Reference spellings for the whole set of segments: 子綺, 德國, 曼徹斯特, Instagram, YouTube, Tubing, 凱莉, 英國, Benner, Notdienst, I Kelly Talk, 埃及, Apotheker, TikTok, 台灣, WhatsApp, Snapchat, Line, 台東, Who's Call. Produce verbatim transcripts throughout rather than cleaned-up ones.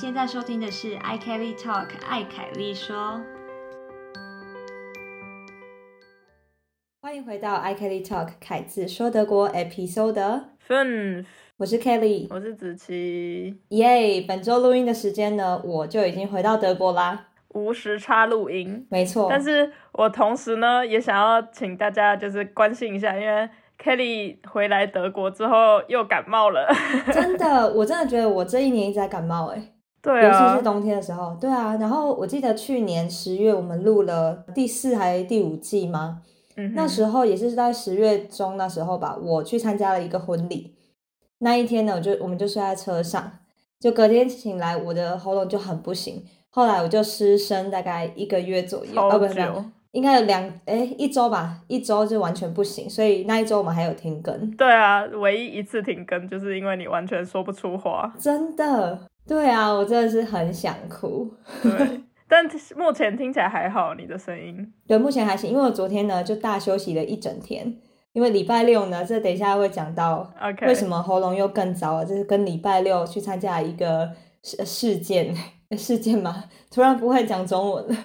现在收听的是 I Kelly Talk 艾凯莉说。欢迎回到 I Kelly Talk 凯子说德国 Episode 五，我是 Kelly， 我是子琪。耶、yeah, 本周录音的时间呢，我就已经回到德国啦，无时差录音，没错。但是我同时呢也想要请大家就是关心一下，因为Kelly 回来德国之后又感冒了真的，我真的觉得我这一年一直在感冒耶。对啊，尤其是冬天的时候。对啊，然后我记得去年十月我们录了第四还第五季吗、嗯、那时候也是在十月中那时候吧，我去参加了一个婚礼。那一天呢我就我们就睡在车上，就隔天醒来我的喉咙就很不行，后来我就失声大概一个月左右，超久、哦应该有两诶一周吧，一周就完全不行，所以那一周我们还有停更。对啊，唯一一次停更就是因为你完全说不出话。真的，对啊，我真的是很想哭。对，但目前听起来还好，你的声音。对，目前还行，因为我昨天呢就大休息了一整天，因为礼拜六呢，这等一下会讲到为什么喉咙又更糟了， okay. 这是跟礼拜六去参加一个事件。事件吗？突然不会讲中文了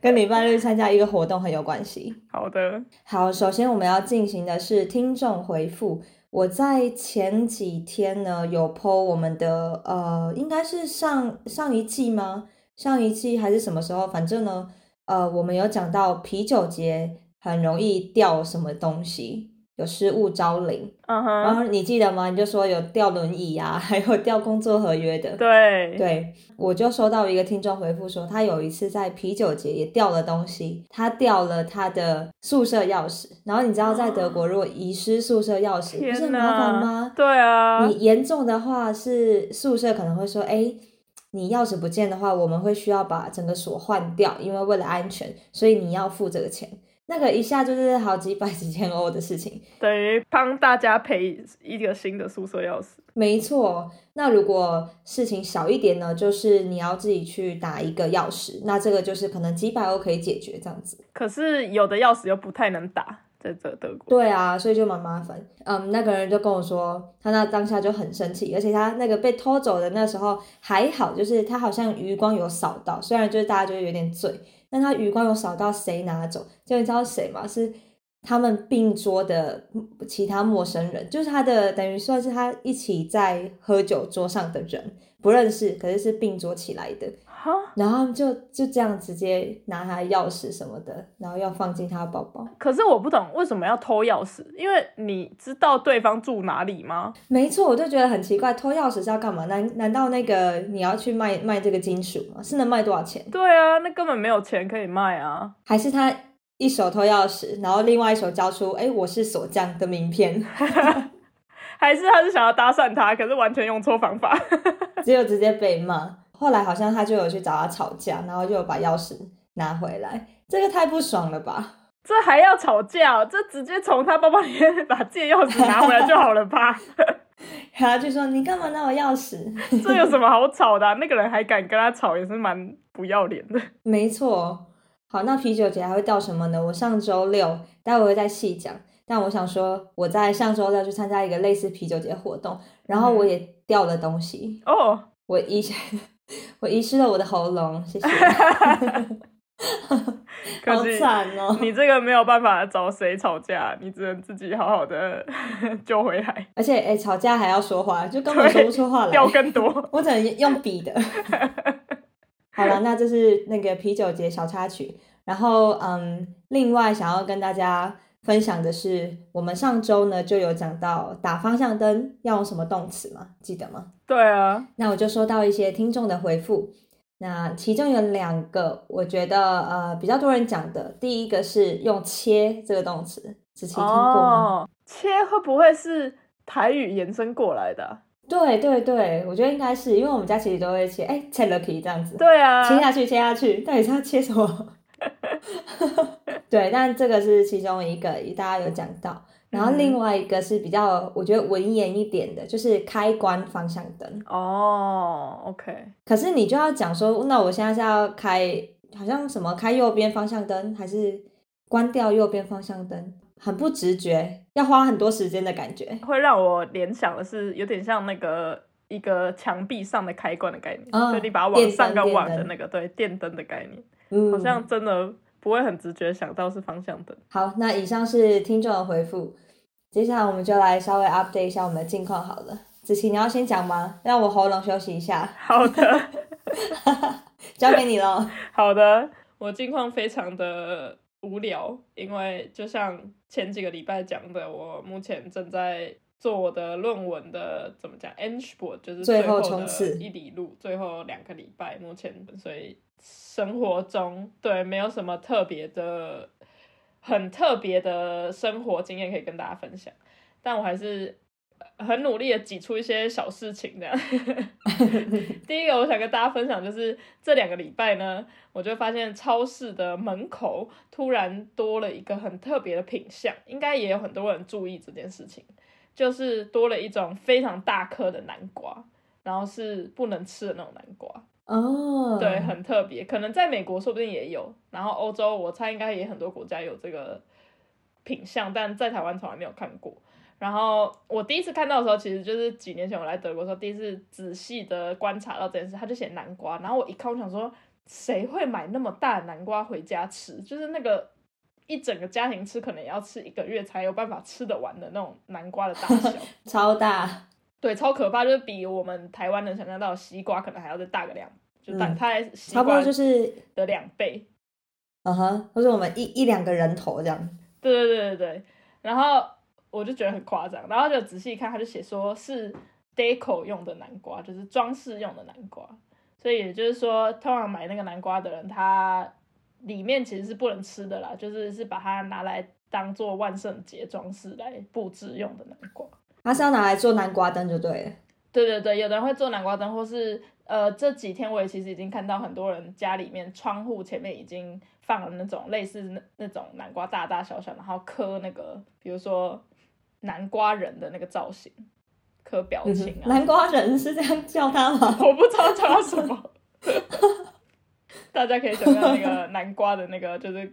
跟礼拜六参加一个活动很有关系。好的，好，首先我们要进行的是听众回复。我在前几天呢有 po 我们的呃，应该是上上一季吗？上一季还是什么时候？反正呢，呃，我们有讲到啤酒节很容易掉什么东西，有失物招领、uh-huh. 然后你记得吗？你就说有掉轮椅啊，还有掉工作合约的。对对，我就收到一个听众回复说他有一次在啤酒节也掉了东西，他掉了他的宿舍钥匙。然后你知道在德国如果遗失宿舍钥匙不是很麻烦吗？对啊，你严重的话是宿舍可能会说哎，你钥匙不见的话我们会需要把整个锁换掉，因为为了安全，所以你要付这个钱。那个一下就是好几百几千欧的事情，等于帮大家赔一个新的宿舍钥匙。没错，那如果事情小一点呢，就是你要自己去打一个钥匙，那这个就是可能几百欧可以解决这样子。可是有的钥匙又不太能打，在这德国。对啊，所以就蛮麻烦。嗯，那个人就跟我说，他那当下就很生气，而且他那个被偷走的那时候还好，就是他好像余光有扫到，虽然就是大家觉得有点醉。但他余光有扫到谁拿走，就你知道谁吗？是他们并桌的其他陌生人，就是他的等于算是他一起在喝酒桌上的人，不认识，可是是并桌起来的。然后就就这样直接拿他钥匙什么的，然后要放进他的包包。可是我不懂为什么要偷钥匙，因为你知道对方住哪里吗？没错，我就觉得很奇怪，偷钥匙是要干嘛？难难道那个你要去卖卖这个金属吗？是能卖多少钱？对啊，那根本没有钱可以卖啊。还是他一手偷钥匙，然后另外一手交出，哎，我是锁匠的名片。还是他是想要搭讪他，可是完全用错方法，只有直接被骂。后来好像他就有去找他吵架，然后就有把钥匙拿回来，这个太不爽了吧？这还要吵架、哦？这直接从他包包里面把自己的钥匙拿回来就好了吧？然后就说你干嘛拿我钥匙？这有什么好吵的、啊？那个人还敢跟他吵，也是蛮不要脸的。没错。好，那啤酒节还会掉什么呢？我上周六待会会再细讲，但我想说我在上周六去参加一个类似啤酒节活动，然后我也掉了东西哦、嗯，我以前。我遗失了我的喉咙，谢谢好惨哦，你这个没有办法找谁吵架，你只能自己好好的救回来。而且、欸、吵架还要说话，就根本说不出话来，掉更多我只能用笔的好了，那这是那个啤酒节小插曲。然后嗯，另外想要跟大家分享的是，我们上周呢就有讲到打方向灯要用什么动词嘛，记得吗？对啊，那我就收到一些听众的回复，那其中有两个我觉得呃比较多人讲的。第一个是用切这个动词，子琪听过吗、哦、切会不会是台语延伸过来的、啊、对对对，我觉得应该是，因为我们家其实都会切，哎，切了皮这样子。对啊，切下去切下去，到底是要切什么对，但这个是其中一个大家有讲到。然后另外一个是比较我觉得文言一点的，就是开关方向灯哦、oh, OK， 可是你就要讲说那我现在是要开好像什么开右边方向灯还是关掉右边方向灯，很不直觉，要花很多时间的感觉。会让我联想的是有点像那个一个墙壁上的开关的概念，嗯、所以你把它往上跟往的那个对电灯的概念、嗯，好像真的不会很直觉想到是方向灯。好，那以上是听众的回复，接下来我们就来稍微 update 一下我们的近况好了。子琪，你要先讲吗？让我喉咙休息一下。好的，交给你了。好的，我近况非常的无聊，因为就像前几个礼拜讲的，我目前正在做我的论文的怎么讲 endspurt 就是最后的一里路，最后两个礼拜目前，所以生活中对没有什么特别的很特别的生活经验可以跟大家分享，但我还是很努力的挤出一些小事情这样第一个我想跟大家分享就是这两个礼拜呢，我就发现超市的门口突然多了一个很特别的品项，应该也有很多人注意这件事情，就是多了一种非常大颗的南瓜，然后是不能吃的那种南瓜哦， oh. 对，很特别，可能在美国说不定也有，然后欧洲我猜应该也很多国家有这个品项，但在台湾从来没有看过。然后我第一次看到的时候，其实就是几年前我来德国的时候第一次仔细的观察到这件事，他就写南瓜，然后我一看我想说谁会买那么大的南瓜回家吃，就是那个一整个家庭吃可能也要吃一个月才有办法吃得完的那种南瓜的大小超大，对，超可怕，就是比我们台湾能想象到的西瓜可能还要再大个两，就大概西瓜的两倍，嗯哼，或是我们一一两个人头这样，对对对对对，然后我就觉得很夸张，然后就仔细看他就写说是 deco 用的南瓜，就是装饰用的南瓜，所以也就是说通常买那个南瓜的人他里面其实是不能吃的啦，就是是把它拿来当做万圣节装饰来布置用的南瓜，它是要拿来做南瓜灯就对了，对对对，有的人会做南瓜灯，或是呃这几天我也其实已经看到很多人家里面窗户前面已经放了那种类似 那, 那种南瓜大大小小，然后刻那个比如说南瓜人的那个造型，刻表情啊、嗯、南瓜人是这样叫他吗？我不知道叫他什么大家可以想到那个南瓜的那个就是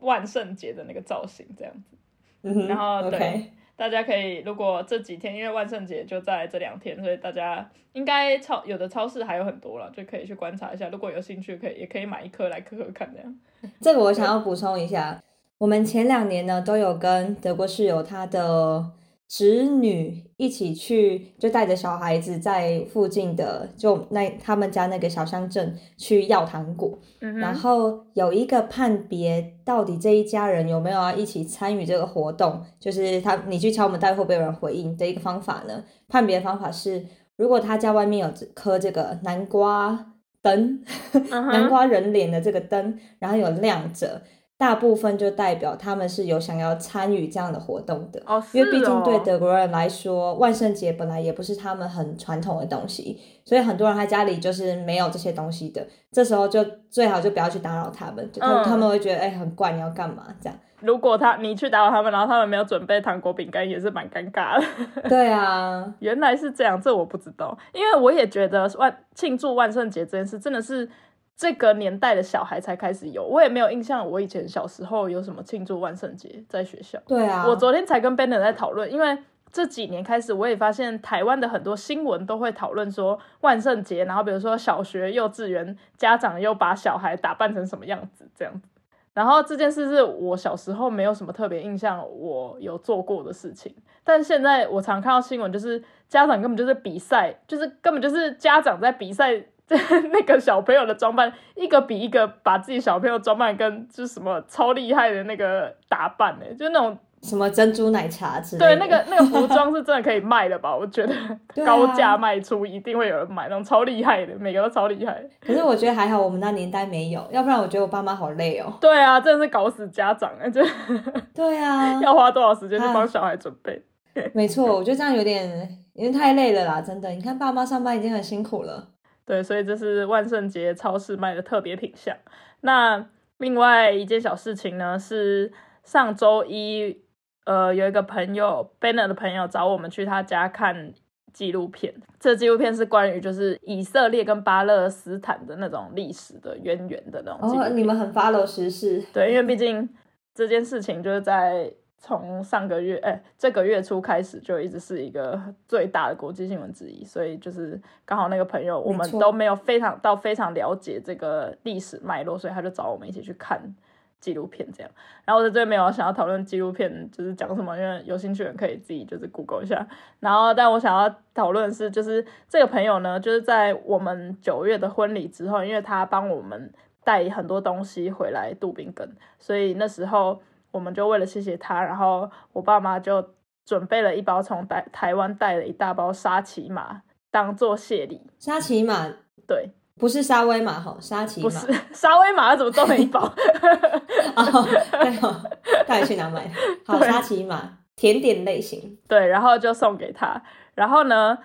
万圣节的那个造型这样子、嗯、然后对、okay. 大家可以如果这几天因为万圣节就在这两天，所以大家应该超有的超市还有很多啦，就可以去观察一下，如果有兴趣可以也可以买一颗来嗑嗑看这样。这个我想要补充一下，我们前两年呢都有跟德国室友他的侄女一起去，就带着小孩子在附近的就那他们家那个小乡镇去要糖果、嗯、然后有一个判别到底这一家人有没有要一起参与这个活动，就是他你去敲门到底会不会有人回应的一个方法呢，判别的方法是如果他家外面有颗这个南瓜灯、uh-huh. 南瓜人脸的这个灯然后有亮着，大部分就代表他们是有想要参与这样的活动的、哦哦、因为毕竟对德国人来说万圣节本来也不是他们很传统的东西，所以很多人在家里就是没有这些东西的，这时候就最好就不要去打扰他们、嗯、他们会觉得哎、欸、很怪你要干嘛这样，如果他你去打扰他们然后他们没有准备糖果饼干也是蛮尴尬的对啊，原来是这样，这我不知道，因为我也觉得万庆祝万圣节这件事真的是这个年代的小孩才开始有，我也没有印象我以前小时候有什么庆祝万圣节在学校。对啊，我昨天才跟 Benner 在讨论，因为这几年开始我也发现台湾的很多新闻都会讨论说万圣节，然后比如说小学幼稚园家长又把小孩打扮成什么样子这样子，然后这件事是我小时候没有什么特别印象我有做过的事情，但现在我常看到新闻就是家长根本就是比赛，就是根本就是家长在比赛那个小朋友的装扮，一个比一个把自己小朋友装扮跟就是什么超厉害的那个打扮、欸、就那种什么珍珠奶茶之类的，对，那个那个服装是真的可以卖的吧我觉得高价卖出一定会有人买，那种超厉害的每个都超厉害，可是我觉得还好我们那年代没有，要不然我觉得我爸妈好累哦。对啊，真的是搞死家长、欸、就对啊要花多少时间去帮小孩准备没错，我觉得这样有点因为太累了啦，真的，你看爸妈上班已经很辛苦了。对，所以这是万圣节超市卖的特别品项。那另外一件小事情呢，是上周一呃，有一个朋友 Benner 的朋友找我们去他家看纪录片，这纪录片是关于就是以色列跟巴勒斯坦的那种历史的渊源的那种纪录片。哦，你们很 follow 时事。对，因为毕竟这件事情就是在从上个月哎、欸，这个月初开始就一直是一个最大的国际新闻之一，所以就是刚好那个朋友我们都没有非常到非常了解这个历史脉络，所以他就找我们一起去看纪录片这样。然后我最没有想要讨论纪录片就是讲什么，因为有兴趣的人可以自己就是 Google 一下。然后但我想要讨论是就是这个朋友呢，就是在我们九月的婚礼之后，因为他帮我们带很多东西回来杜宾根，所以那时候我们就为了谢谢他，然后我爸妈就准备了一包从台湾带了一大包沙琪玛当做谢礼。沙琪玛对，不是沙威玛哈，沙琪玛不是沙威玛，怎么都没一包？哦，对哦，到底去哪买的？好，沙琪玛甜点类型。对，然后就送给他。然后呢，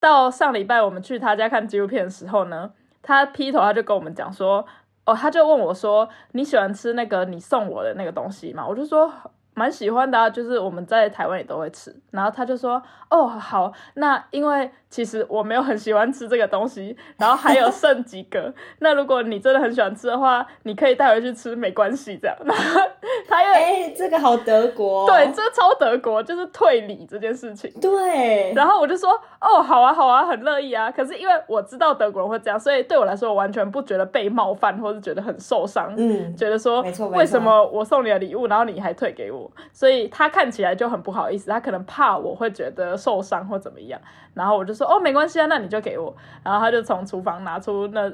到上礼拜我们去他家看纪录片的时候呢，他劈头他就跟我们讲说。哦，他就问我说你喜欢吃那个你送我的那个东西吗？我就说蛮喜欢的啊，就是我们在台湾也都会吃。然后他就说哦好，那因为其实我没有很喜欢吃这个东西，然后还有剩几个那如果你真的很喜欢吃的话你可以带回去吃没关系这样。然后他又、欸、这个好德国、哦、对，这超德国，就是退礼这件事情。对，然后我就说哦好啊好啊，很乐意啊。可是因为我知道德国人会这样，所以对我来说我完全不觉得被冒犯或是觉得很受伤、嗯、觉得说为什么我送你的礼物然后你还退给我，所以他看起来就很不好意思，他可能怕我会觉得受伤或怎么样。然后我就说哦没关系啊，那你就给我。然后他就从厨房拿出那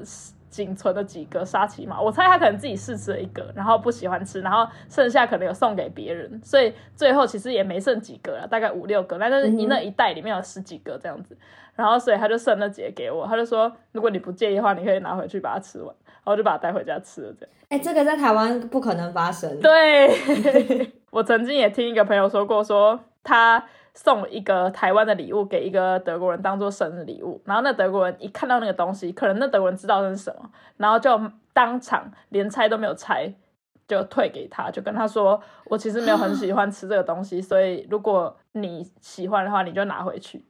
仅存的几个沙琪玛，我猜他可能自己试吃了一个然后不喜欢吃，然后剩下可能有送给别人，所以最后其实也没剩几个了，大概五六个，但是那一袋里面有十几个这样子。然后所以他就剩那几个给我，他就说如果你不介意的话你可以拿回去把它吃完，然后就把它带回家吃了这样。哎、欸，这个在台湾不可能发生。对我曾经也听一个朋友说过，说他送一个台湾的礼物给一个德国人当做生日礼物，然后那德国人一看到那个东西，可能那德国人知道那是什么，然后就当场连拆都没有拆就退给他，就跟他说我其实没有很喜欢吃这个东西，所以如果你喜欢的话你就拿回去。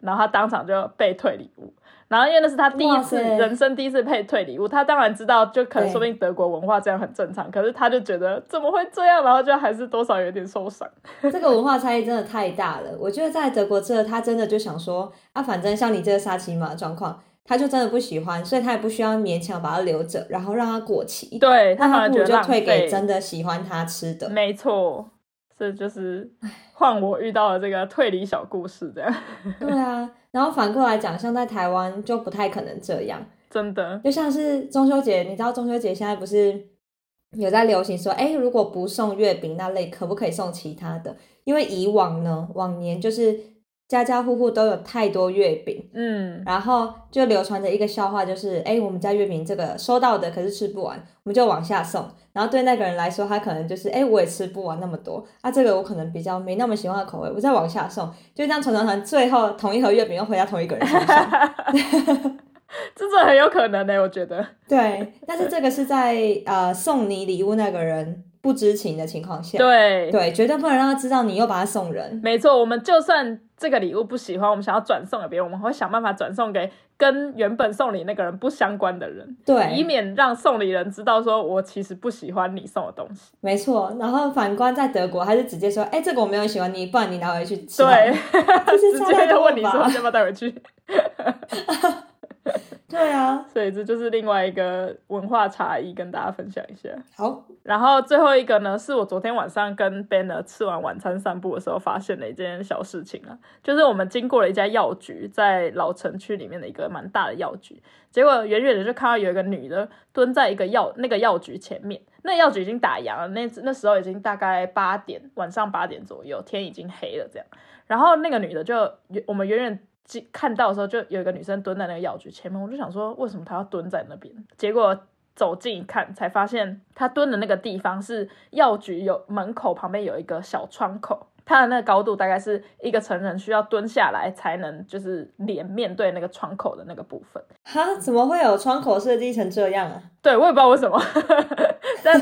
然后他当场就被退礼物，然后因为那是他第一次人生第一次被退礼物，他当然知道就可能说不定德国文化这样很正常，可是他就觉得怎么会这样，然后就还是多少有点受伤。这个文化差异真的太大了。我觉得在德国这他真的就想说啊，反正像你这个沙琪玛的状况他就真的不喜欢，所以他也不需要勉强把它留着然后让它过期。对，他反而觉得浪费，那他不如就退给真的喜欢他吃的。没错，这就是换我遇到了这个退礼小故事这样。对啊，然后反过来讲像在台湾就不太可能这样，真的。就像是中秋节，你知道中秋节现在不是有在流行说哎，如果不送月饼那类可不可以送其他的，因为以往呢往年就是家家户户都有太多月饼，嗯，然后就流传着一个笑话，就是哎，我们家月饼这个收到的可是吃不完，我们就往下送。然后对那个人来说他可能就是哎，我也吃不完那么多啊，这个我可能比较没那么喜欢的口味，我再往下送，就这样传传传，最后同一盒月饼又回到同一个人身上这真的很有可能呢、欸，我觉得对。但是这个是在呃送你礼物那个人不知情的情况下，对对，绝对不能让他知道你又把他送人。没错，我们就算这个礼物不喜欢，我们想要转送给别人，我们会想办法转送给跟原本送礼那个人不相关的人，对，以免让送礼人知道说我其实不喜欢你送的东西。没错，然后反观在德国，他是直接说，哎、欸，这个我没有喜欢你，不然你拿回去吃。对，直接就问你说要不要带回去。对啊，所以这就是另外一个文化差异跟大家分享一下。好，然后最后一个呢是我昨天晚上跟 Benner 吃完晚餐散步的时候发现的一件小事情啊，就是我们经过了一家药局，在老城区里面的一个蛮大的药局，结果远远的就看到有一个女的蹲在一个药那个药局前面，那药局已经打烊了， 那, 那时候已经大概八点晚上八点左右，天已经黑了这样。然后那个女的就我们远远看到的时候，就有一个女生蹲在那个药局前面，我就想说为什么她要蹲在那边，结果走近一看才发现她蹲的那个地方是药局有门口旁边有一个小窗口，她的那个高度大概是一个成人需要蹲下来才能就是脸面对那个窗口的那个部分。哈，怎么会有窗口设计成这样啊？对，我也不知道为什么但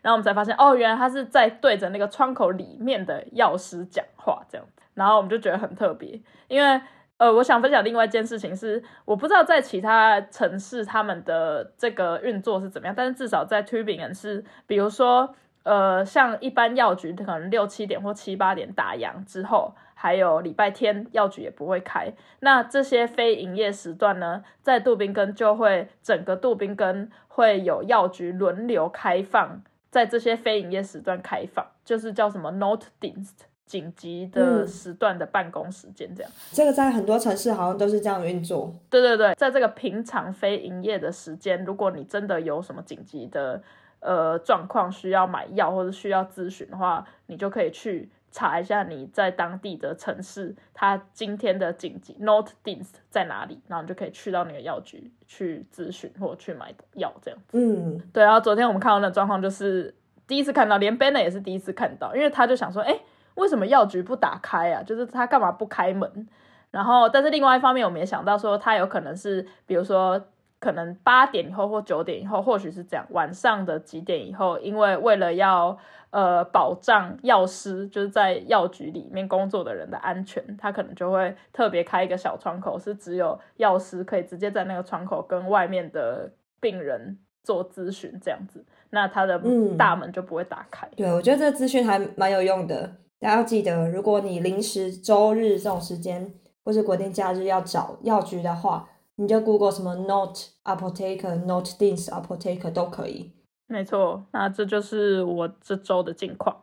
然后我们才发现哦，原来她是在对着那个窗口里面的药师讲话这样子。然后我们就觉得很特别，因为呃，我想分享另外一件事情是，我不知道在其他城市他们的这个运作是怎么样，但是至少在 Tubing 是，比如说呃，像一般药局可能六七点或七八点打烊之后，还有礼拜天药局也不会开。那这些非营业时段呢，在杜宾根就会整个杜宾根会有药局轮流开放，在这些非营业时段开放，就是叫什么 Notdienst。紧急的时段的办公时间这样、嗯、这个在很多城市好像都是这样运作。对对对，在这个平常非营业的时间，如果你真的有什么紧急的呃状况需要买药或者需要咨询的话，你就可以去查一下你在当地的城市它今天的紧急 Notdienst 在哪里，然后你就可以去到那个药局去咨询或去买药这样子。嗯，对。然后昨天我们看到的状况就是第一次看到，连 Benner 也是第一次看到，因为他就想说哎、欸为什么药局不打开啊，就是他干嘛不开门。然后但是另外一方面我们也想到说，他有可能是比如说可能八点以后或九点以后，或许是这样晚上的几点以后，因为为了要呃保障药师就是在药局里面工作的人的安全，他可能就会特别开一个小窗口，是只有药师可以直接在那个窗口跟外面的病人做咨询这样子，那他的大门就不会打开、嗯、对，我觉得这资讯还蛮有用的。大家要记得，如果你临时周日这种时间或是国定假日要找药局的话，你就 Google 什么 Not Apotheker Notdienst Apotheker 都可以。没错，那这就是我这周的近况，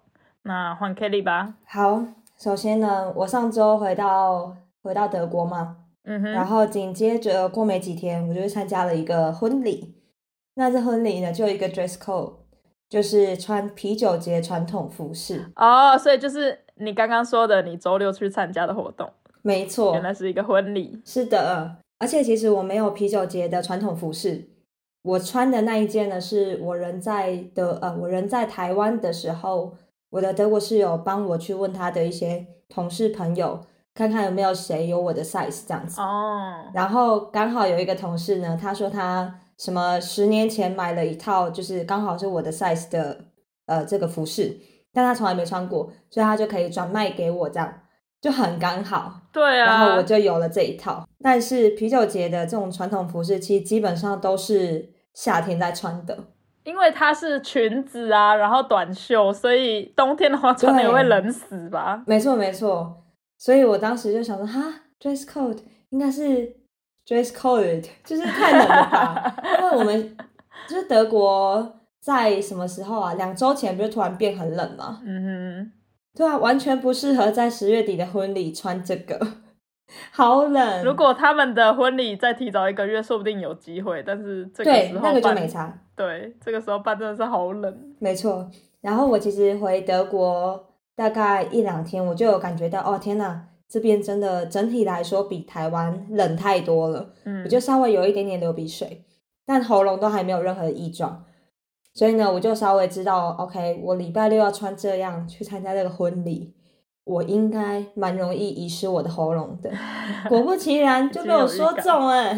那换 Kelly 吧。好，首先呢，我上周回到回到德国嘛，嗯哼，然后紧接着过没几天我就参加了一个婚礼。那这婚礼呢就有一个 dress code，就是穿啤酒节传统服饰哦， oh, 所以就是你刚刚说的你周六去参加的活动。没错，原来是一个婚礼。是的，而且其实我没有啤酒节的传统服饰，我穿的那一件呢是我人在的呃，我人在台湾的时候，我的德国室友帮我去问他的一些同事朋友，看看有没有谁有我的 size 这样子哦。Oh. 然后刚好有一个同事呢，他说他什么十年前买了一套就是刚好是我的 size 的呃这个服饰，但他从来没穿过，所以他就可以转卖给我，这样就很刚好。对啊，然后我就有了这一套。但是啤酒节的这种传统服饰其实基本上都是夏天在穿的，因为它是裙子啊然后短袖，所以冬天的话穿的也会冷死吧。没错没错，所以我当时就想说哈 dress code 应该是dress code 就是太冷了吧因为我们就是德国在什么时候啊，两周前不是突然变很冷吗？嗯哼，对啊，完全不适合在十月底的婚礼穿这个，好冷。如果他们的婚礼再提早一个月说不定有机会，但是这个时候办对那个就没差。对，这个时候办真的是好冷。没错，然后我其实回德国大概一两天我就有感觉到哦天哪，这边真的整体来说比台湾冷太多了、嗯、我就稍微有一点点流鼻水，但喉咙都还没有任何异状，所以呢我就稍微知道 OK 我礼拜六要穿这样去参加这个婚礼，我应该蛮容易遗失我的喉咙的果不其然就被我说中了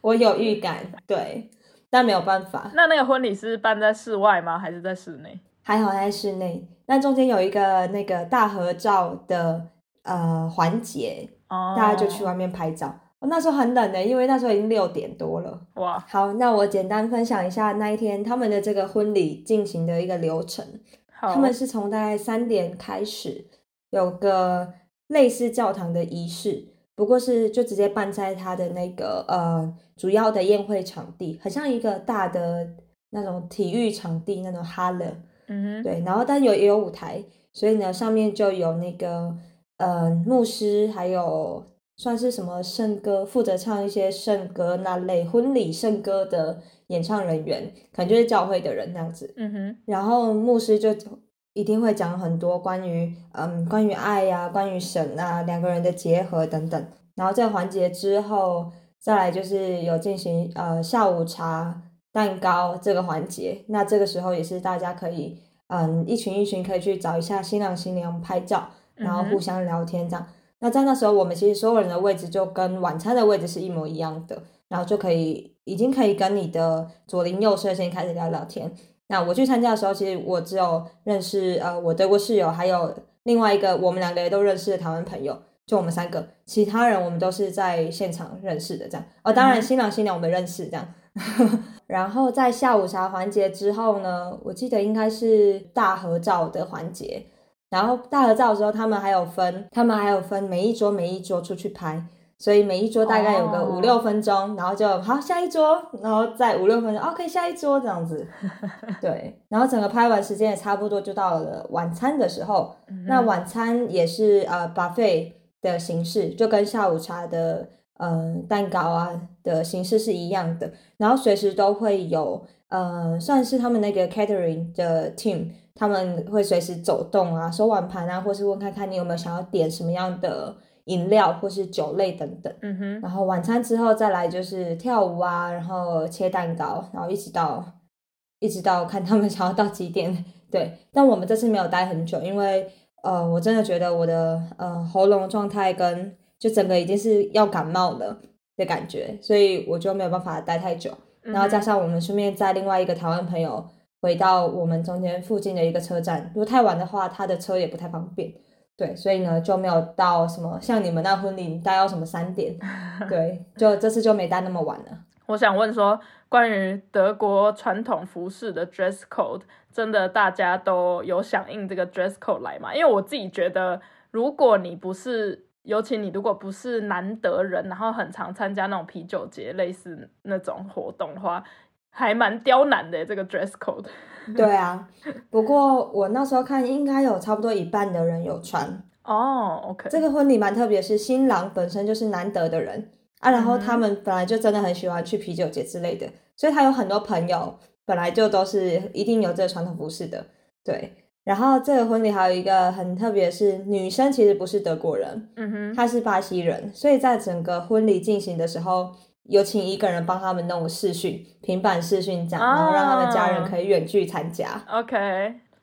我有预感，对，但没有办法。那那个婚礼是办在室外吗还是在室内？还好在室内，那中间有一个那个大合照的呃环节、oh. 大家就去外面拍照、哦、那时候很冷的，因为那时候已经六点多了。哇、wow. 好，那我简单分享一下那一天他们的这个婚礼进行的一个流程、oh. 他们是从大概三点开始有个类似教堂的仪式，不过是就直接办在他的那个呃主要的宴会场地，很像一个大的那种体育场地那种Halle，嗯哼，对，然后但有也有舞台，所以呢上面就有那个呃，牧师还有算是什么圣歌，负责唱一些圣歌那类婚礼圣歌的演唱人员，可能就是教会的人那样子。嗯哼，然后牧师就一定会讲很多关于嗯关于爱啊关于神啊两个人的结合等等。然后这个环节之后再来就是有进行呃下午茶蛋糕这个环节，那这个时候也是大家可以嗯一群一群可以去找一下新郎新娘拍照，然后互相聊天这样、嗯、那在那时候我们其实所有人的位置就跟晚餐的位置是一模一样的，然后就可以已经可以跟你的左邻右舍先开始聊聊天。那我去参加的时候其实我只有认识呃我德国室友还有另外一个我们两个也都认识的台湾朋友，就我们三个，其他人我们都是在现场认识的这样。哦，当然新郎新娘我们认识这样然后在下午茶环节之后呢，我记得应该是大合照的环节，然后大合照的时候他们还有分他们还有分每一桌每一桌出去拍，所以每一桌大概有个五六分钟、oh. 然后就好下一桌，然后再五六分钟 OK 下一桌这样子对，然后整个拍完时间也差不多就到了晚餐的时候、mm-hmm. 那晚餐也是呃 buffet 的形式，就跟下午茶的呃蛋糕啊的形式是一样的，然后随时都会有呃算是他们那个 catering 的 team， 他们会随时走动啊，收碗盘啊，或是问看看你有没有想要点什么样的饮料或是酒类等等、嗯哼、然后晚餐之后再来就是跳舞啊，然后切蛋糕，然后一直到一直到看他们想要到几点。对，但我们这次没有待很久，因为呃我真的觉得我的呃喉咙状态跟就整个已经是要感冒了的感觉，所以我就没有办法待太久、嗯、然后加上我们顺便载另外一个台湾朋友回到我们中间附近的一个车站，如果太晚的话他的车也不太方便，对，所以呢就没有到什么像你们那婚礼待到什么三点对，就这次就没待那么晚了。我想问说关于德国传统服饰的 dress code， 真的大家都有响应这个 dress code 来吗？因为我自己觉得如果你不是尤其你如果不是南德人，然后很常参加那种啤酒节类似那种活动的话，还蛮刁难的这个 dress code。 对啊，不过我那时候看应该有差不多一半的人有穿哦、oh, OK， 这个婚礼蛮特别，是新郎本身就是南德的人啊，然后他们本来就真的很喜欢去啤酒节之类的，所以他有很多朋友本来就都是一定有这个传统服饰的。对，然后这个婚礼还有一个很特别的是女生其实不是德国人，嗯哼，她是巴西人，所以在整个婚礼进行的时候有请一个人帮他们弄视讯，平板视讯这样、啊、然后让他们家人可以远距参加。 OK，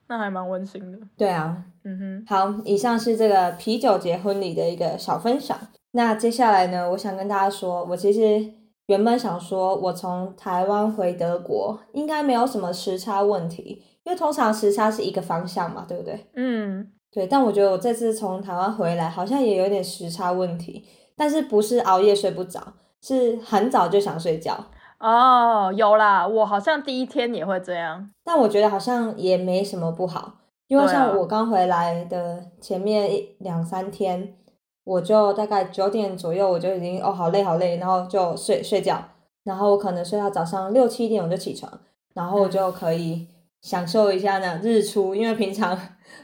那还蛮温馨的。对啊，嗯哼。好，以上是这个啤酒节婚礼的一个小分享。那接下来呢，我想跟大家说，我其实原本想说我从台湾回德国应该没有什么时差问题，因为通常时差是一个方向嘛，对不对？嗯，对，但我觉得我这次从台湾回来好像也有点时差问题，但是不是熬夜睡不着，是很早就想睡觉。哦，有啦，我好像第一天也会这样，但我觉得好像也没什么不好，因为像我刚回来的前面一两三天，我就大概九点左右我就已经哦好累好累，然后就睡睡觉，然后我可能睡到早上六七点我就起床，然后我就可以享受一下呢日出，因为平常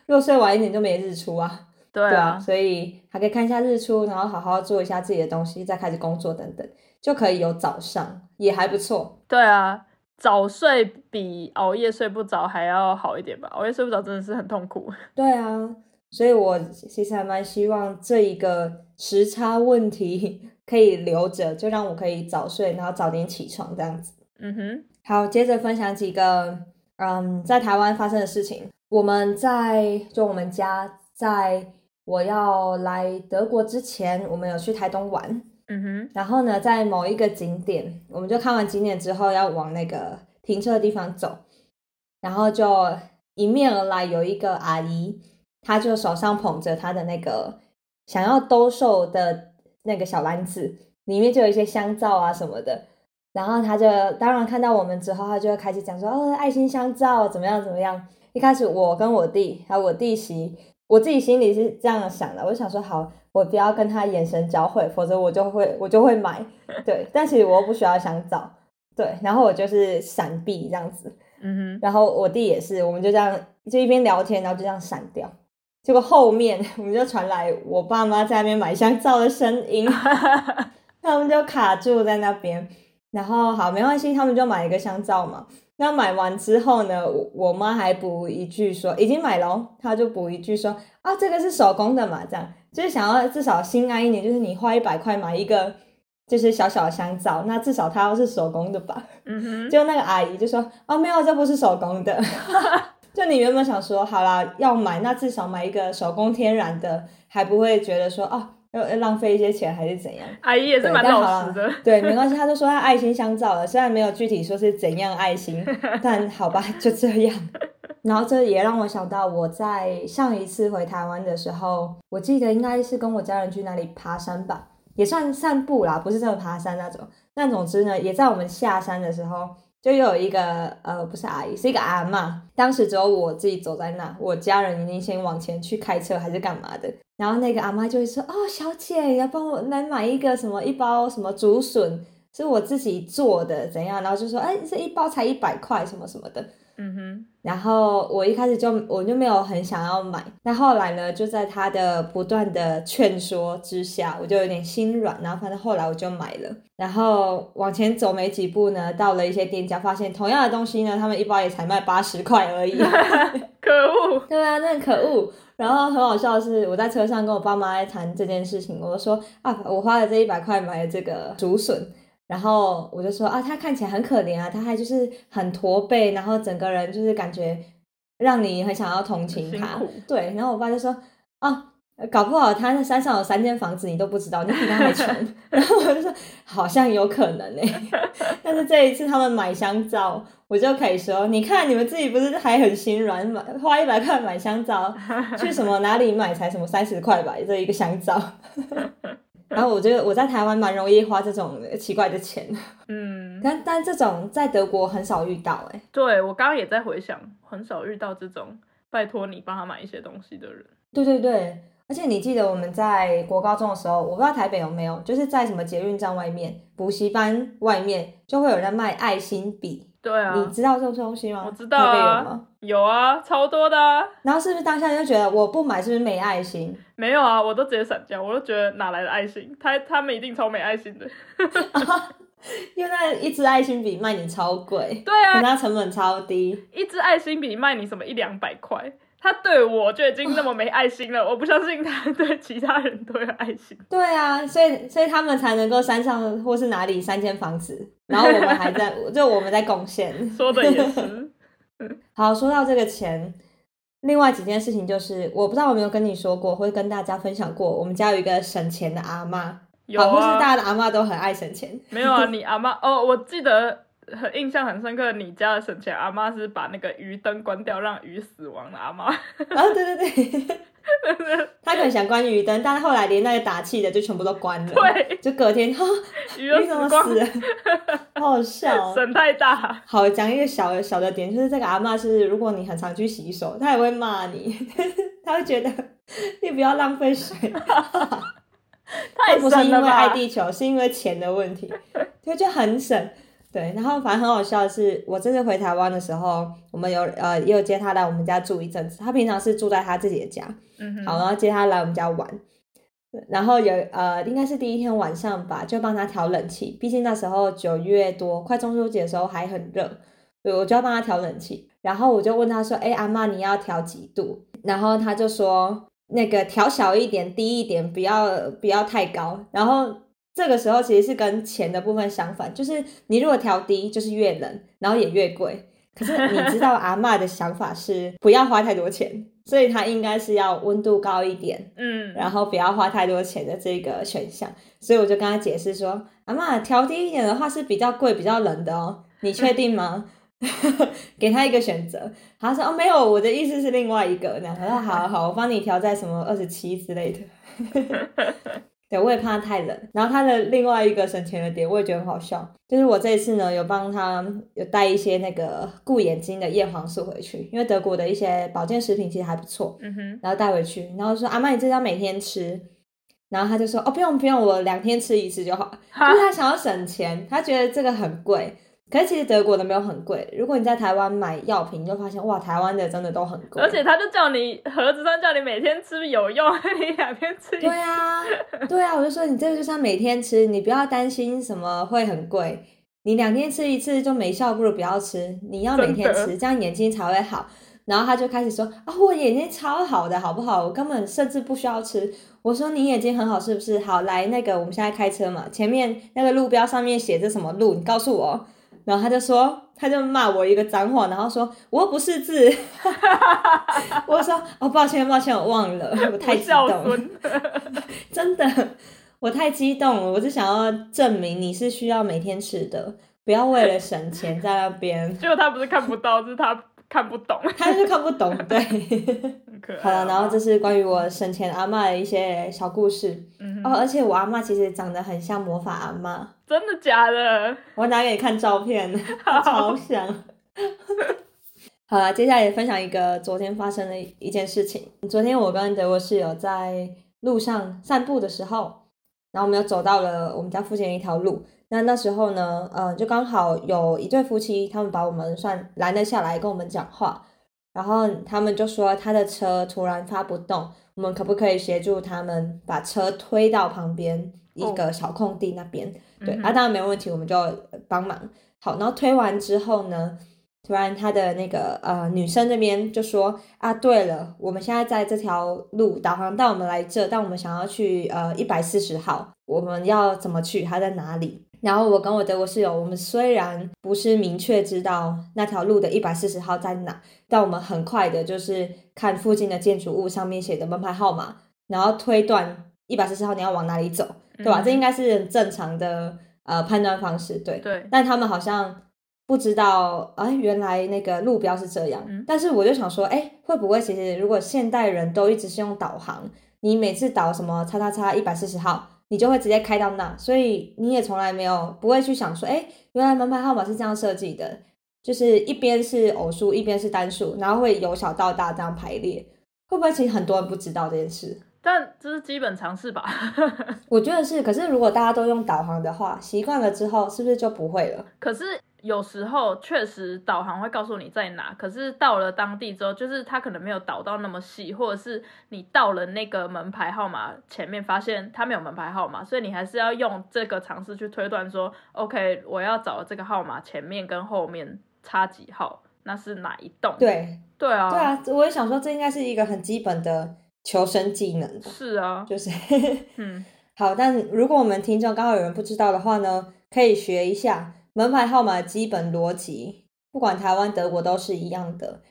如果睡晚一点就没日出啊。对 啊, 对啊，所以还可以看一下日出，然后好好做一下自己的东西，再开始工作等等，就可以有早上，也还不错。对啊，早睡比熬夜睡不着还要好一点吧，熬夜睡不着真的是很痛苦。对啊，所以我其实还蛮希望这一个时差问题可以留着，就让我可以早睡然后早点起床这样子。嗯哼。好，接着分享几个嗯在台湾发生的事情。我们在就我们家在我要来德国之前，我们有去台东玩，嗯哼，然后呢在某一个景点，我们就看完景点之后要往那个停车的地方走，然后就迎面而来有一个阿姨，她就手上捧着她的那个想要兜售的那个小篮子，里面就有一些香皂啊什么的，然后她就当然看到我们之后，她就会开始讲说哦爱心香皂怎么样怎么样。一开始我跟我弟还有我弟媳，我自己心里是这样想的，我就想说好，我不要跟他眼神交汇，否则我就会我就会买。对，但其实我又不需要香皂，对，然后我就是闪避这样子，嗯哼，然后我弟也是，我们就这样就一边聊天，然后就这样闪掉。结果后面我们就传来我爸妈在那边买香皂的声音他们就卡住在那边，然后好没关系，他们就买一个香皂嘛。那买完之后呢，我我妈还补一句说已经买了，她就补一句说啊这个是手工的嘛，这样就是想要至少心安一点，就是你花一百块买一个就是小小的香皂，那至少它要是手工的吧。嗯哼，就那个阿姨就说哦没有，这不是手工的就你原本想说好啦要买，那至少买一个手工天然的，还不会觉得说哦浪费一些钱还是怎样。阿姨也是蛮老实的， 对, 对没关系，她就说她爱心香皂了，虽然没有具体说是怎样爱心但好吧就这样然后这也让我想到我在上一次回台湾的时候，我记得应该是跟我家人去哪里爬山吧，也算散步啦，不是真的爬山那种。那总之呢，也在我们下山的时候，就有一个呃不是阿姨，是一个阿嬷，当时只有我自己走在那，我家人已经先往前去开车还是干嘛的，然后那个阿嬷就会说，哦小姐要帮我来买一个什么一包什么竹笋是我自己做的怎样，然后就说哎这一包才一百块什么什么的，嗯哼，然后我一开始就我就没有很想要买，那后来呢就在他的不断的劝说之下，我就有点心软，然后反正后来我就买了，然后往前走没几步呢，到了一些店家发现同样的东西呢，他们一包也才卖八十块而已可恶，对啊那很可恶。然后很好笑的是，我在车上跟我爸妈在谈这件事情，我说啊我花了这一百块买了这个竹笋，然后我就说啊，他看起来很可怜啊，他还就是很驼背，然后整个人就是感觉让你很想要同情他。对，然后我爸就说啊，搞不好他那山上有三间房子，你都不知道，你比他还穷。然后我就说好像有可能哎、欸，但是这一次他们买香皂，我就可以说，你看你们自己不是还很心软，买花一百块买香皂，去什么哪里买才什么三十块吧，这一个香皂。然后我觉得我在台湾蛮容易花这种奇怪的钱，嗯，但但这种在德国很少遇到哎、欸。对，我刚刚也在回想，很少遇到这种拜托你帮他买一些东西的人。对对对，而且你记得我们在国高中的时候，我不知道台北有没有，就是在什么捷运站外面、补习班外面就会有人卖爱心笔。对啊，你知道这种东西吗？我知道啊，有吗？有啊，超多的啊。然后是不是当下就觉得我不买是不是没爱心？没有啊，我都直接闪掉，我都觉得哪来的爱心？他他们一定超没爱心的。啊、因为那一支爱心笔卖你超贵，对啊，它成本超低，一支爱心笔卖你什么一两百块。他对我就已经那么没爱心了，我不相信他对其他人都有爱心。对啊，所以所以他们才能够山上或是哪里三间房子，然后我们还在就我们在贡献。说的也是。好，说到这个钱，另外几件事情就是，我不知道我有没有跟你说过，或者跟大家分享过，我们家有一个省钱的阿嬷，有啊，或是大家的阿嬷都很爱省钱。没有啊，你阿嬷哦，我记得。很印象很深刻，你家的省钱阿嬷是把那个鱼灯关掉让鱼死亡的阿嬷。哦对对对他可能想关鱼灯，但是后来连那个打气的就全部都关了，对，就隔天、哦、鱼都死光了好好笑、哦、省太大。好，讲一个小的小的点，就是这个阿嬷是如果你很常去洗手，她也会骂你她会觉得你不要浪费水太省了吧，不是因为爱地球，是因为钱的问题，就就很省。对，然后反正很好笑的是，我这次回台湾的时候，我们有呃也有接他来我们家住一阵子。他平常是住在他自己的家，嗯哼，好，然后接他来我们家玩，然后有呃应该是第一天晚上吧，就帮他调冷气，毕竟那时候九月多，快中秋节的时候还很热，对，我就要帮他调冷气。然后我就问他说：“哎，阿嬷你要调几度？”然后他就说：“那个调小一点，低一点，不要不要太高。”然后。这个时候其实是跟钱的部分相反，就是你如果调低就是越冷，然后也越贵，可是你知道阿嬷的想法是不要花太多钱，所以她应该是要温度高一点，嗯，然后不要花太多钱的这个选项。所以我就跟她解释说，阿嬷调低一点的话是比较贵比较冷的哦，你确定吗？给她一个选择。她说哦没有，我的意思是另外一个。然后她说好好，我帮你调在什么二十七之类的对，我也怕太冷。然后他的另外一个省钱的点我也觉得很好笑，就是我这一次呢有帮他有带一些那个顾眼睛的叶黄素回去，因为德国的一些保健食品其实还不错，嗯哼，然后带回去，然后说阿嬷你这要每天吃，然后他就说哦不用不用，我两天吃一次就好，就是他想要省钱，他觉得这个很贵，可是其实德国的没有很贵，如果你在台湾买药品，你就发现哇，台湾的真的都很贵。而且他就叫你盒子上叫你每天吃有用，你两天吃一次。对啊，对啊，我就说你这个就是要每天吃，你不要担心什么会很贵，你两天吃一次就没效，不如不要吃，你要每天吃，这样眼睛才会好。然后他就开始说啊，我眼睛超好的，好不好？我根本甚至不需要吃。我说你眼睛很好是不是？好，来那个我们现在开车嘛，前面那个路标上面写着什么路，你告诉我。然后他就说，他就骂我一个脏话，然后说我又不识字，我说哦抱歉抱歉我忘了，我太激动了，真的我太激动了，我就想要证明你是需要每天吃的，不要为了省钱在那边。结果他不是看不到，是他看不懂，他就是看不懂，对。好了，然后这是关于我省钱阿嬷的一些小故事。嗯、哦，而且我阿嬷其实长得很像魔法阿嬷。真的假的？我拿给你看照片，超像。好了，接下来分享一个昨天发生的一件事情。昨天我跟德国室友在路上散步的时候，然后我们就走到了我们家附近的一条路。那那时候呢，呃，就刚好有一对夫妻，他们把我们算拦了下来，跟我们讲话。然后他们就说他的车突然发不动，我们可不可以协助他们把车推到旁边一个小空地那边？ Oh. 对，啊，当然没问题，我们就帮忙。好，然后推完之后呢，突然他的那个呃女生那边就说啊，对了，我们现在在这条路，导航带我们来这，但我们想要去呃一百四十号，我们要怎么去？它在哪里？然后我跟我德国室友，我们虽然不是明确知道那条路的一百四十号在哪，但我们很快的就是看附近的建筑物上面写的门牌号码，然后推断一百四十号你要往哪里走，对吧？嗯，这应该是很正常的呃判断方式，对对。但他们好像不知道啊，原来那个路标是这样。嗯，但是我就想说，哎，会不会其实如果现代人都一直是用导航，你每次导什么叉叉叉一百四十号，你就会直接开到那，所以你也从来没有不会去想说，哎，原来门牌号码是这样设计的，就是一边是偶数，一边是单数，然后会由小到大这样排列。会不会其实很多人不知道这件事？但这是基本常识吧？我觉得是。可是如果大家都用导航的话，习惯了之后，是不是就不会了？可是有时候确实导航会告诉你在哪，可是到了当地之后，就是他可能没有导到那么细，或者是你到了那个门牌号码前面发现他没有门牌号码，所以你还是要用这个常识去推断说 OK 我要找这个号码前面跟后面差几号，那是哪一栋。对对啊对啊，我也想说这应该是一个很基本的求生技能。是啊，就是嗯，好，但如果我们听众刚好有人不知道的话呢，可以学一下门牌号码的基本逻辑，不管台湾、德国都是一样的。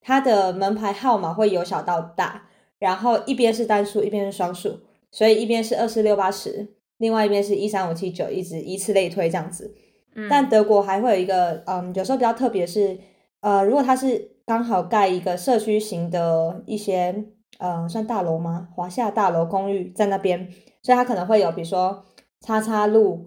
它的门牌号码会由小到大，然后一边是单数，一边是双数，所以一边是二四六八十，另外一边是一三五七九，一直依次类推这样子。嗯，但德国还会有一个，嗯，有时候比较特别是，呃，如果它是刚好盖一个社区型的一些，呃，算大楼吗？华夏大楼公寓在那边，所以它可能会有，比如说叉叉路。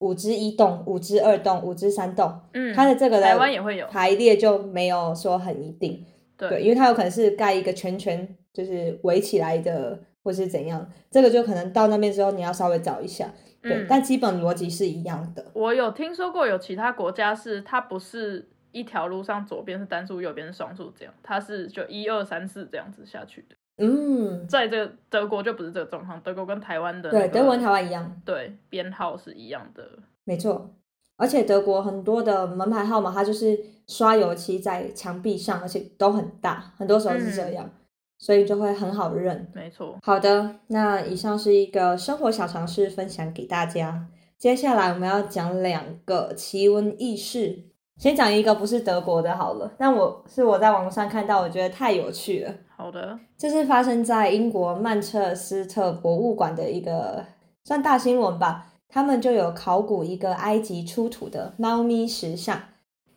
五之一栋，五之二栋，五之三栋，嗯，它的这个台湾也会有排列，就没有说很一定。对，对，因为它有可能是盖一个圈圈，就是围起来的，或是怎样，这个就可能到那边之后你要稍微找一下。对，嗯，但基本逻辑是一样的。我有听说过有其他国家是它不是一条路上左边是单数，右边是双数这样，它是就一二三四这样子下去的。嗯，在这个德国就不是这个状况，德国跟台湾的，那个，对，德国跟台湾一样，对，编号是一样的，没错。而且德国很多的门牌号码，它就是刷油漆在墙壁上，而且都很大，很多时候是这样，嗯，所以就会很好认，没错。好的，那以上是一个生活小常识分享给大家。接下来我们要讲两个奇闻异事，先讲一个不是德国的好了，但我是我在网络上看到，我觉得太有趣了。好的，这是发生在英国曼彻斯特博物馆的一个算大新闻吧，他们就有考古一个埃及出土的猫咪石像，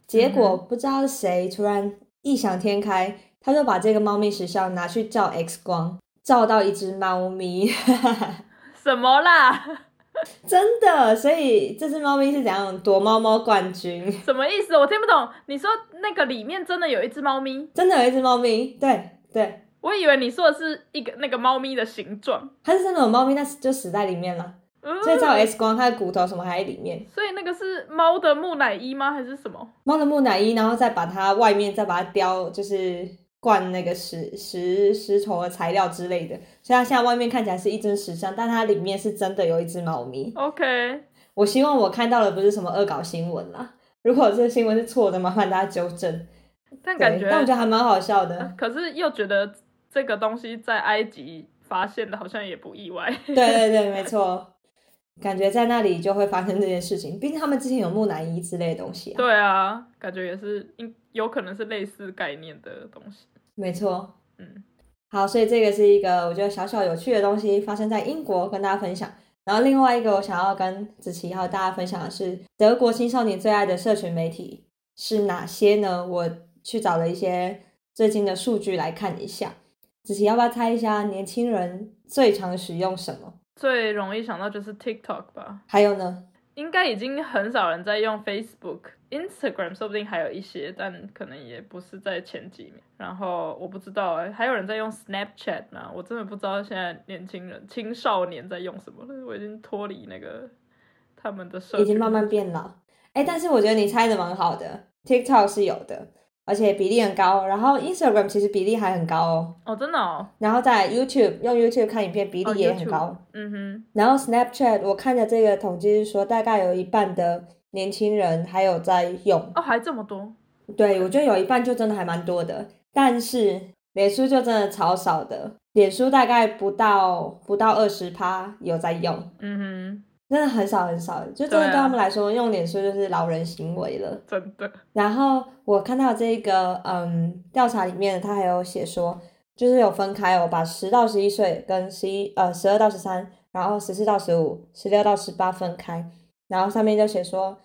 结果不知道谁突然异想天开，他就把这个猫咪石像拿去照 X 光，照到一只猫咪。什么啦？真的，所以这只猫咪是怎样夺猫猫冠军？什么意思？我听不懂。你说那个里面真的有一只猫咪？真的有一只猫咪，对对。我以为你说的是一个那个猫咪的形状，它是真的有猫咪，但是就死在里面了。嗯，所以照 X 光，它的骨头什么还在里面。所以那个是猫的木乃伊吗？还是什么？猫的木乃伊，然后再把它外面再把它雕，就是灌那个石石石头的材料之类的，所以它现在外面看起来是一只石像，但它里面是真的有一只猫咪。 OK， 我希望我看到的不是什么恶搞新闻啦，如果这新闻是错的，麻烦大家纠正。但感觉但我觉得还蛮好笑的，啊，可是又觉得这个东西在埃及发现的好像也不意外。对对对，没错。感觉在那里就会发生这件事情，毕竟他们之前有木乃伊之类的东西啊。对啊，感觉也是有可能是类似概念的东西。没错，嗯，好，所以这个是一个我觉得小小有趣的东西发生在英国跟大家分享。然后另外一个我想要跟子琪还有大家分享的是德国青少年最爱的社群媒体是哪些呢？我去找了一些最近的数据来看一下，子琪要不要猜一下年轻人最常使用什么？最容易想到就是 TikTok 吧。还有呢？应该已经很少人在用 Facebook、Instagram， 说不定还有一些，但可能也不是在前几名。然后我不知道，还有人在用 Snapchat 吗？我真的不知道现在年轻人、青少年在用什么了。我已经脱离那个他们的社群，已经慢慢变老。哎，但是我觉得你猜的蛮好的 ，TikTok 是有的，而且比例很高。然后 Instagram 其实比例还很高哦。哦，真的哦。然后再来 YouTube， 用 YouTube 看影片比例也很高。哦、嗯哼。然后 Snapchat， 我看的这个统计是说，大概有一半的年轻人还有在用。哦，还这么多。对，我觉得有一半就真的还蛮多的。但是脸书就真的超少的，脸书大概不到不到 百分之二十 有在用。嗯哼。真的很少很少，就真的对他们来说、啊、用脸书就是老人行为了，真的。然后我看到这个嗯调查里面他还有写说，就是有分开哦，把十到十一岁跟十一呃十二到十三，然后十四到十五 十六到十八分开。然后上面就写说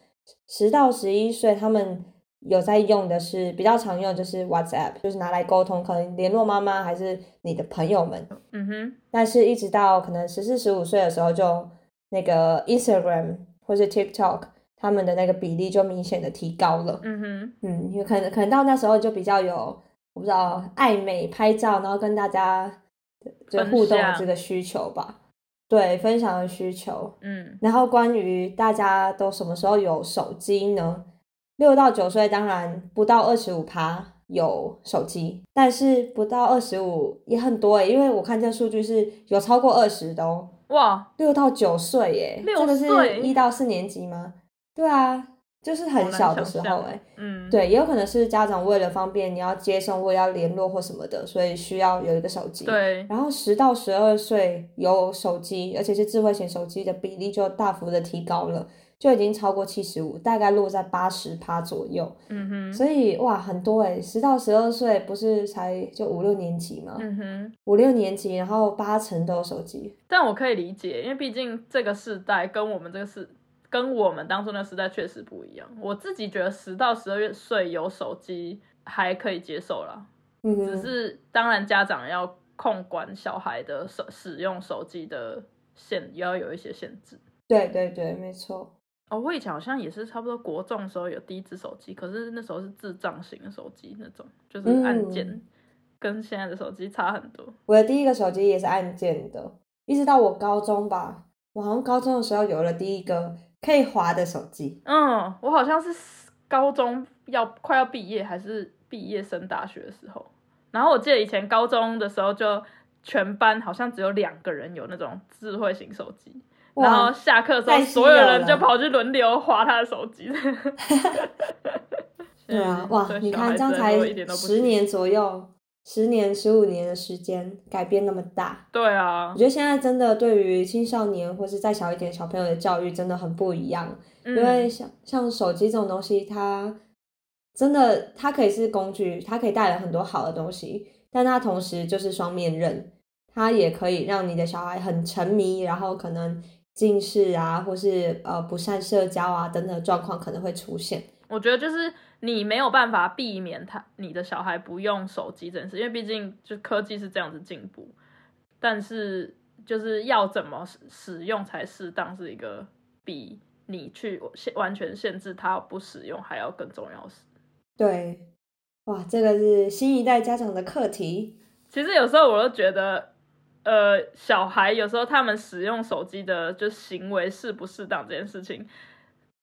十到十一岁他们有在用的是比较常用，就是 WhatsApp， 就是拿来沟通，可能联络妈妈还是你的朋友们。嗯哼。但是一直到可能十四十五岁的时候，就那个 Instagram 或是 TikTok 他们的那个比例就明显的提高了。嗯哼，嗯，因为可能可能到那时候就比较有，我不知道，爱美拍照，然后跟大家就互动的这个需求吧。对，分享的需求。嗯，然后关于大家都什么时候有手机呢？六到九岁当然不到二十五趴有手机，但是不到二十五也很多耶，因为我看这数据是有超过二十的哦。哇，六到九岁耶，这个是一到四年级吗？对啊，就是很小的时候哎，嗯，对，也有可能是家长为了方便你要接送或要联络或什么的，所以需要有一个手机。对，然后十到十二岁有手机，而且是智慧型手机的比例就大幅的提高了，就已经超过七十五，大概落在八十趴左右。嗯哼，所以哇，很多哎，十到十二岁不是才就五六年级吗？嗯哼，五六年级，然后八成都有手机。但我可以理解，因为毕竟这个世代跟我们这个世跟我们当初那个时代确实不一样。我自己觉得十到十二岁有手机还可以接受啦，嗯哼，只是当然家长要控管小孩的手使用手机的限，也要有一些限制。对对对，没错。哦，我以前好像也是差不多国中的时候有第一只手机，可是那时候是智障型的手机，那种就是按键、嗯、跟现在的手机差很多。我的第一个手机也是按键的，一直到我高中吧，我好像高中的时候有了第一个可以滑的手机。嗯，我好像是高中要快要毕业还是毕业升大学的时候，然后我记得以前高中的时候就全班好像只有两个人有那种智慧型手机，然后下课之后所有人就跑去轮流滑他的手机。对啊，哇，你看这样才十年左右，十年十五年的时间改变那么大。对啊，我觉得现在真的对于青少年或是再小一点小朋友的教育真的很不一样、嗯、因为像像手机这种东西，它真的它可以是工具，它可以带来很多好的东西，但它同时就是双面刃，它也可以让你的小孩很沉迷，然后可能近视啊，或是呃不善社交啊等等的状况可能会出现。我觉得就是你没有办法避免他你的小孩不用手机这件事，因为毕竟就科技是这样子进步，但是就是要怎么使用才适当，是一个比你去完全限制他不使用还要更重要的事。对，哇，这个是新一代家长的课题。其实有时候我都觉得呃，小孩有时候他们使用手机的就行为适不适当这件事情，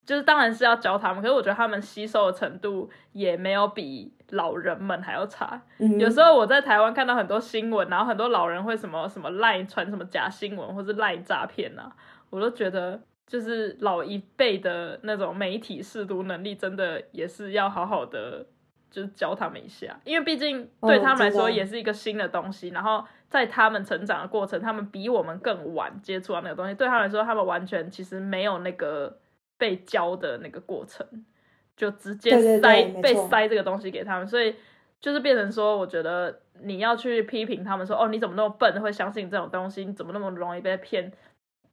就是当然是要教他们，可是我觉得他们吸收的程度也没有比老人们还要差、嗯、有时候我在台湾看到很多新闻，然后很多老人会什么什么 LINE 传什么假新闻或是 LINE 诈骗啊，我都觉得就是老一辈的那种媒体识读能力真的也是要好好的就是教他们一下，因为毕竟对他们来说也是一个新的东西、哦、然后在他们成长的过程，他们比我们更晚接触到那个东西，对他们来说他们完全其实没有那个被教的那个过程，就直接塞，对对对，被塞这个东西给他们，所以就是变成说我觉得你要去批评他们说，哦，你怎么那么笨会相信这种东西，你怎么那么容易被骗，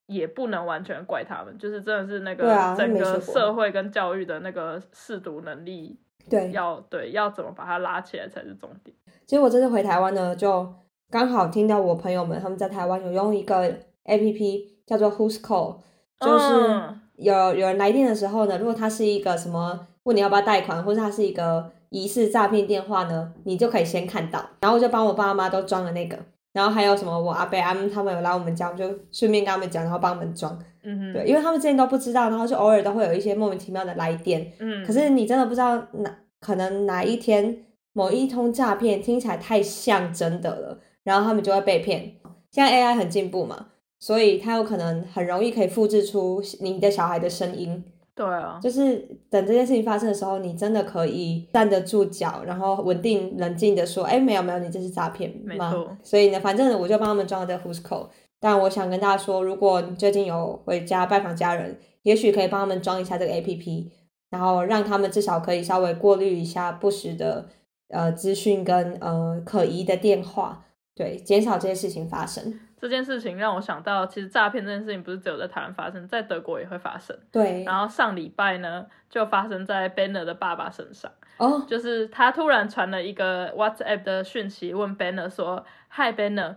也不能完全怪他们，就是真的是那个整个社会跟教育的那个识读能力，对，要对要怎么把它拉起来才是重点。其实我这次回台湾呢，就刚好听到我朋友们他们在台湾有用一个 A P P 叫做 Who's Call， 就是有有人来电的时候呢，如果它是一个什么问你要不要贷款，或者它是一个疑似诈骗电话呢，你就可以先看到，然后我就帮我爸妈都装了那个，然后还有什么我阿伯阿姆他们有来我们家，我就顺便跟他们讲，然后帮他们装。嗯，对，因为他们之前都不知道，然后就偶尔都会有一些莫名其妙的来电。嗯，可是你真的不知道哪可能哪一天某一通诈骗听起来太像真的了，然后他们就会被骗。现在 A I 很进步嘛，所以它有可能很容易可以复制出你的小孩的声音。对啊，就是等这件事情发生的时候，你真的可以站得住脚，然后稳定冷静的说，哎，没有没有，你这是诈骗吗？没错。所以呢，反正我就帮他们装了这个 Who's Call。但我想跟大家说，如果你最近有回家拜访家人，也许可以帮他们装一下这个 A P P， 然后让他们至少可以稍微过滤一下不实的呃资讯跟呃可疑的电话，对，减少这些事情发生。这件事情让我想到，其实诈骗这件事情不是只有在台湾发生，在德国也会发生。对。然后上礼拜呢，就发生在 Benner 的爸爸身上。哦。就是他突然传了一个 WhatsApp 的讯息，问 Benner 说 ：“Hi Benner，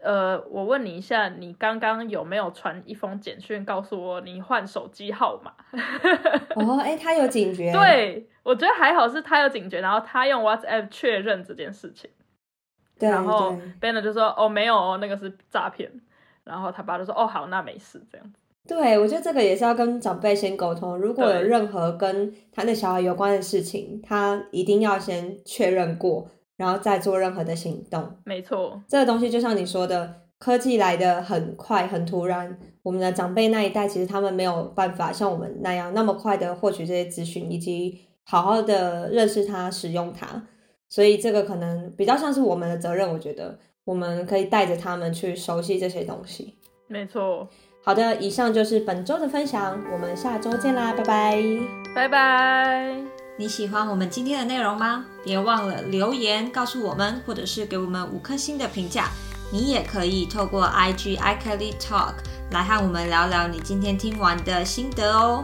呃，我问你一下，你刚刚有没有传一封简讯告诉我你换手机号码？”哦，哎，他有警觉。对，我觉得还好是他有警觉，然后他用 WhatsApp 确认这件事情。然后 Benner 就说，哦，没有哦，那个是诈骗。然后他爸就说，哦，好，那没事，这样子。对，我觉得这个也是要跟长辈先沟通，如果有任何跟他的小孩有关的事情，他一定要先确认过，然后再做任何的行动。没错，这个东西就像你说的，科技来得很快很突然，我们的长辈那一代其实他们没有办法像我们那样那么快的获取这些资讯，以及好好的认识它使用它，所以这个可能比较像是我们的责任，我觉得我们可以带着他们去熟悉这些东西。没错。好的，以上就是本周的分享，我们下周见啦，拜拜，拜拜。你喜欢我们今天的内容吗？别忘了留言告诉我们，或者是给我们五颗星的评价。你也可以透过 I G iKellyTalk 来和我们聊聊你今天听完的心得哦。